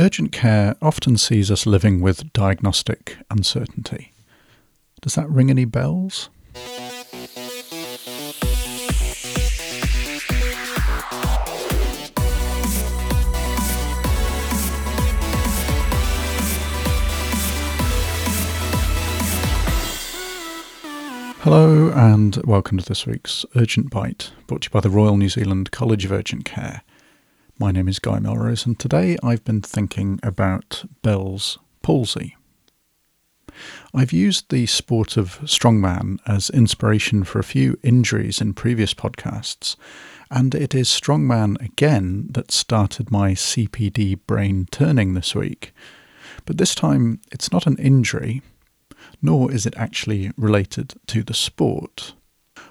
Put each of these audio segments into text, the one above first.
Urgent care often sees us living with diagnostic uncertainty. Does that ring any bells? Hello and welcome to this week's Urgent Bite, brought to you by the Royal New Zealand College of Urgent Care. My name is Guy Melrose, and today I've been thinking about Bell's palsy. I've used the sport of strongman as inspiration for a few injuries in previous podcasts, and it is strongman again that started my CPD brain turning this week. But this time, it's not an injury, nor is it actually related to the sport.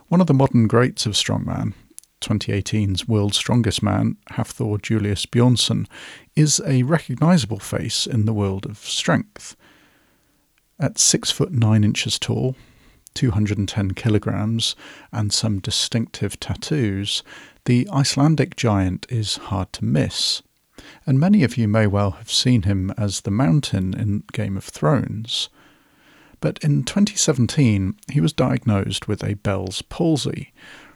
One of the modern greats of strongman, 2018's World's Strongest Man, Hafthor Julius Bjornsson, is a recognisable face in the world of strength. At 6 foot 9 inches tall, 210 kilograms, and some distinctive tattoos, the Icelandic giant is hard to miss, and many of you may well have seen him as the Mountain in Game of Thrones. But in 2017, he was diagnosed with a Bell's palsy,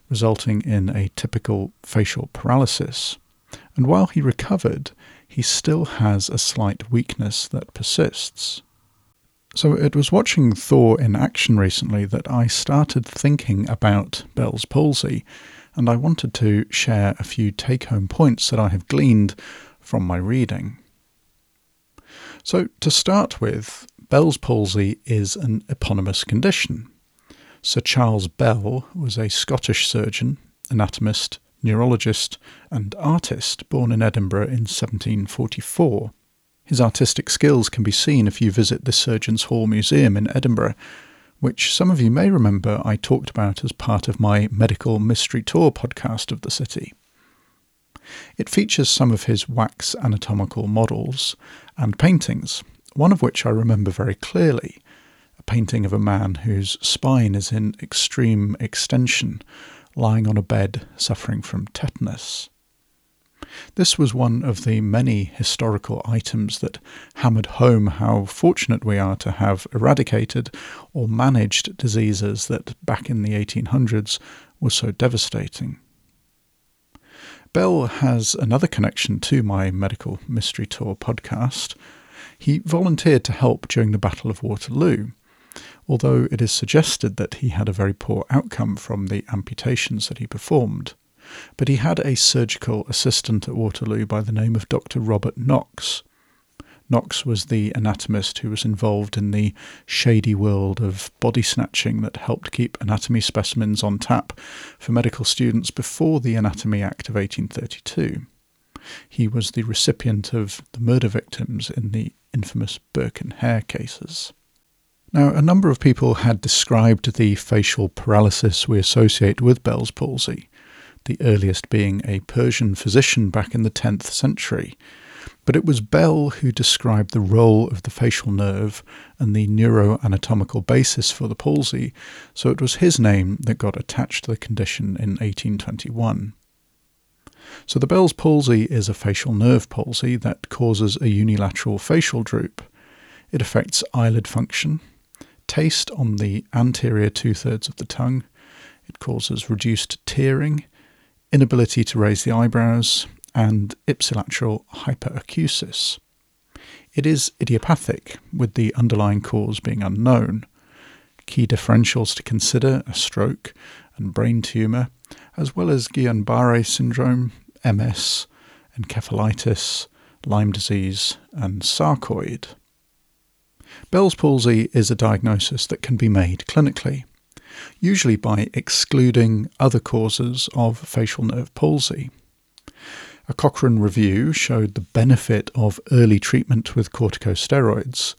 resulting in a typical facial paralysis. And while he recovered, he still has a slight weakness that persists. So it was watching Thor in action recently that I started thinking about Bell's palsy, and I wanted to share a few take-home points that I have gleaned from my reading. So to start with, Bell's palsy is an eponymous condition. Sir Charles Bell was a Scottish surgeon, anatomist, neurologist, and artist born in Edinburgh in 1744. His artistic skills can be seen if you visit the Surgeons' Hall Museum in Edinburgh, which some of you may remember I talked about as part of my Medical Mystery Tour podcast of the city. It features some of his wax anatomical models and paintings, one of which I remember very clearly. Painting of a man whose spine is in extreme extension, lying on a bed suffering from tetanus. This was one of the many historical items that hammered home how fortunate we are to have eradicated or managed diseases that back in the 1800s were so devastating. Bell has another connection to my Medical Mystery Tour podcast. He volunteered to help during the Battle of Waterloo, although it is suggested that he had a very poor outcome from the amputations that he performed. But he had a surgical assistant at Waterloo by the name of Dr. Robert Knox. Knox was the anatomist who was involved in the shady world of body snatching that helped keep anatomy specimens on tap for medical students before the Anatomy Act of 1832. He was the recipient of the murder victims in the infamous Burke and Hare cases. Now, a number of people had described the facial paralysis we associate with Bell's palsy, the earliest being a Persian physician back in the 10th century. But it was Bell who described the role of the facial nerve and the neuroanatomical basis for the palsy, so it was his name that got attached to the condition in 1821. So the Bell's palsy is a facial nerve palsy that causes a unilateral facial droop. It affects eyelid function, taste on the anterior two-thirds of the tongue. It causes reduced tearing, inability to raise the eyebrows, and ipsilateral hyperacusis. It is idiopathic, with the underlying cause being unknown. Key differentials to consider are stroke and brain tumour, as well as Guillain-Barre syndrome, MS, encephalitis, Lyme disease, and sarcoid. Bell's palsy is a diagnosis that can be made clinically, usually by excluding other causes of facial nerve palsy. A Cochrane review showed the benefit of early treatment with corticosteroids,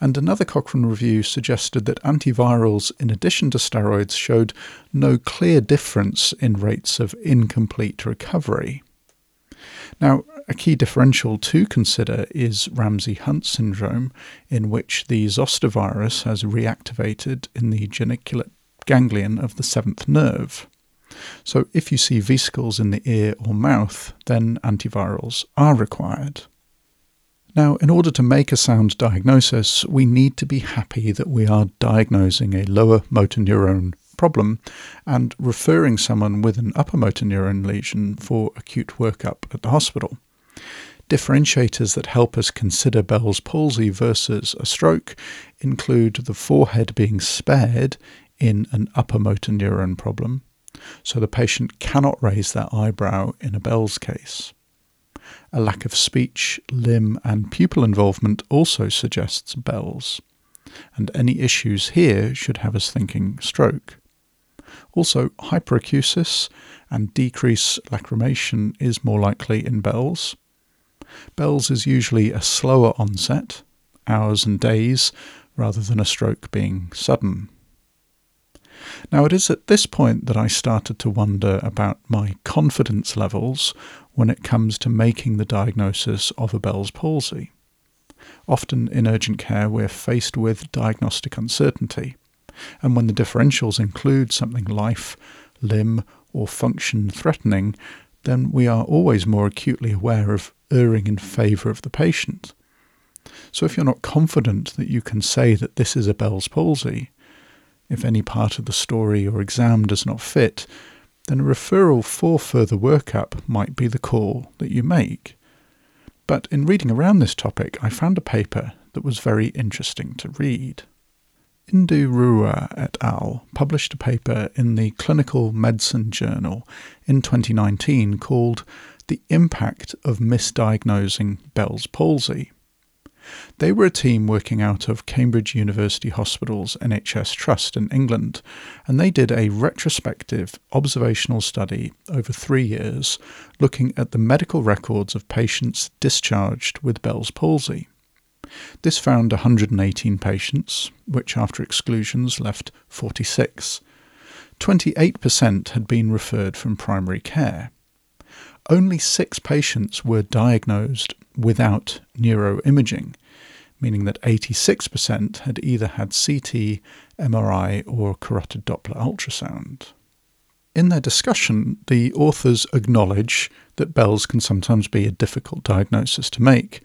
and another Cochrane review suggested that antivirals in addition to steroids showed no clear difference in rates of incomplete recovery. Now, a key differential to consider is Ramsay Hunt syndrome, in which the zoster virus has reactivated in the geniculate ganglion of the seventh nerve. So if you see vesicles in the ear or mouth, then antivirals are required. Now, in order to make a sound diagnosis, we need to be happy that we are diagnosing a lower motor neuron problem and referring someone with an upper motor neuron lesion for acute workup at the hospital. Differentiators that help us consider Bell's palsy versus a stroke include the forehead being spared in an upper motor neuron problem, so the patient cannot raise their eyebrow in a Bell's case. A lack of speech, limb and pupil involvement also suggests Bell's, and any issues here should have us thinking stroke. Also, hyperacusis and decreased lacrimation is more likely in Bell's. Bell's is usually a slower onset, hours and days, rather than a stroke being sudden. Now, it is at this point that I started to wonder about my confidence levels when it comes to making the diagnosis of a Bell's palsy. Often in urgent care, we're faced with diagnostic uncertainty, and when the differentials include something life, limb, or function threatening, then we are always more acutely aware of erring in favour of the patient. So if you're not confident that you can say that this is a Bell's palsy, if any part of the story or exam does not fit, then a referral for further workup might be the call that you make. But in reading around this topic, I found a paper that was very interesting to read. Induruwa et al. Published a paper in the Clinical Medicine Journal in 2019 called The Impact of Misdiagnosing Bell's Palsy. They were a team working out of Cambridge University Hospital's NHS Trust in England, and they did a retrospective observational study over 3 years looking at the medical records of patients discharged with Bell's palsy. This found 118 patients, which after exclusions left 46. 28% had been referred from primary care. Only 6 patients were diagnosed without neuroimaging, meaning that 86% had either had CT, MRI or carotid Doppler ultrasound. In their discussion, the authors acknowledge that Bell's can sometimes be a difficult diagnosis to make,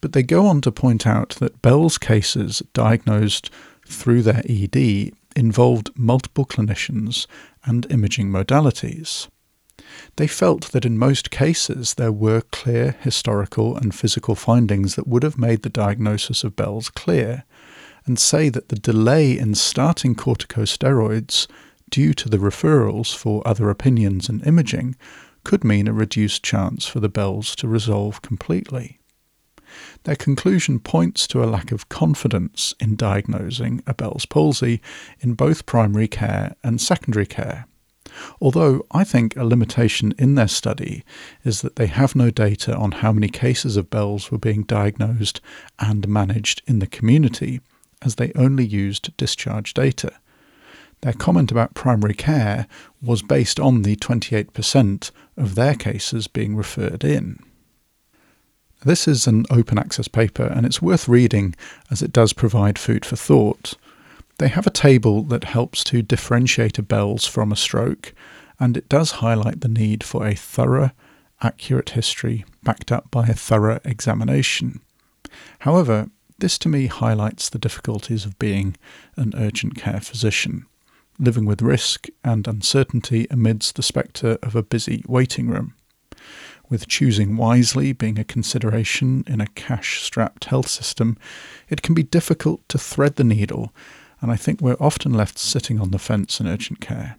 but they go on to point out that Bell's cases diagnosed through their ED involved multiple clinicians and imaging modalities. They felt that in most cases there were clear historical and physical findings that would have made the diagnosis of Bell's clear, and say that the delay in starting corticosteroids due to the referrals for other opinions and imaging could mean a reduced chance for the Bell's to resolve completely. Their conclusion points to a lack of confidence in diagnosing a Bell's palsy in both primary care and secondary care. Although I think a limitation in their study is that they have no data on how many cases of Bell's were being diagnosed and managed in the community, as they only used discharge data. Their comment about primary care was based on the 28% of their cases being referred in. This is an open access paper, and it's worth reading as it does provide food for thought. They have a table that helps to differentiate a Bell's from a stroke, and it does highlight the need for a thorough, accurate history backed up by a thorough examination. However, this to me highlights the difficulties of being an urgent care physician, living with risk and uncertainty amidst the spectre of a busy waiting room. With choosing wisely being a consideration in a cash-strapped health system, it can be difficult to thread the needle, and I think we're often left sitting on the fence in urgent care.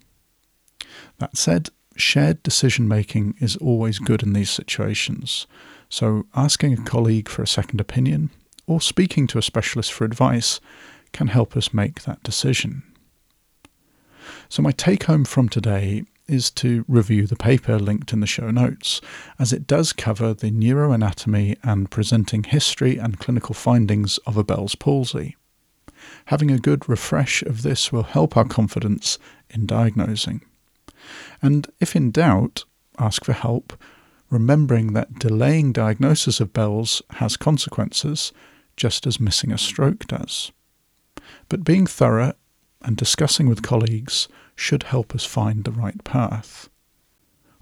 That said, shared decision-making is always good in these situations, so asking a colleague for a second opinion or speaking to a specialist for advice can help us make that decision. So my take-home from today is to review the paper linked in the show notes, as it does cover the neuroanatomy and presenting history and clinical findings of a Bell's palsy. Having a good refresh of this will help our confidence in diagnosing. And if in doubt, ask for help, remembering that delaying diagnosis of Bell's has consequences, just as missing a stroke does. But being thorough and discussing with colleagues should help us find the right path.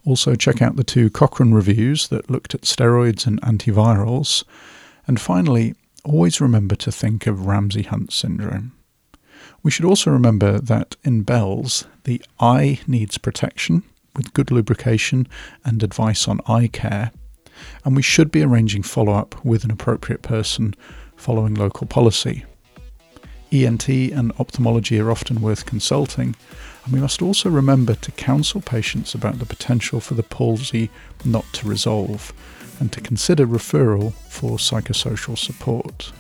Also check out the 2 Cochrane reviews that looked at steroids and antivirals, And finally, always remember to think of Ramsay Hunt syndrome. We should also remember that in Bell's, the eye needs protection with good lubrication and advice on eye care, and we should be arranging follow-up with an appropriate person following local policy. ENT and ophthalmology are often worth consulting, and we must also remember to counsel patients about the potential for the palsy not to resolve, and to consider referral for psychosocial support.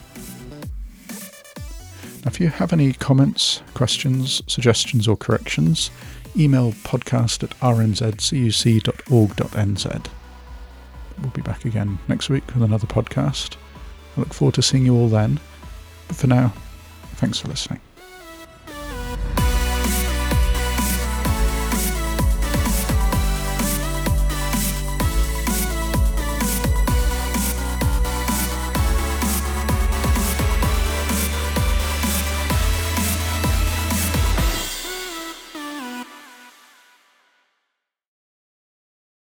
Now, if you have any comments, questions, suggestions or corrections, email podcast@rnzcuc.org.nz. We'll be back again next week with another podcast. I look forward to seeing you all then. But for now, thanks for listening.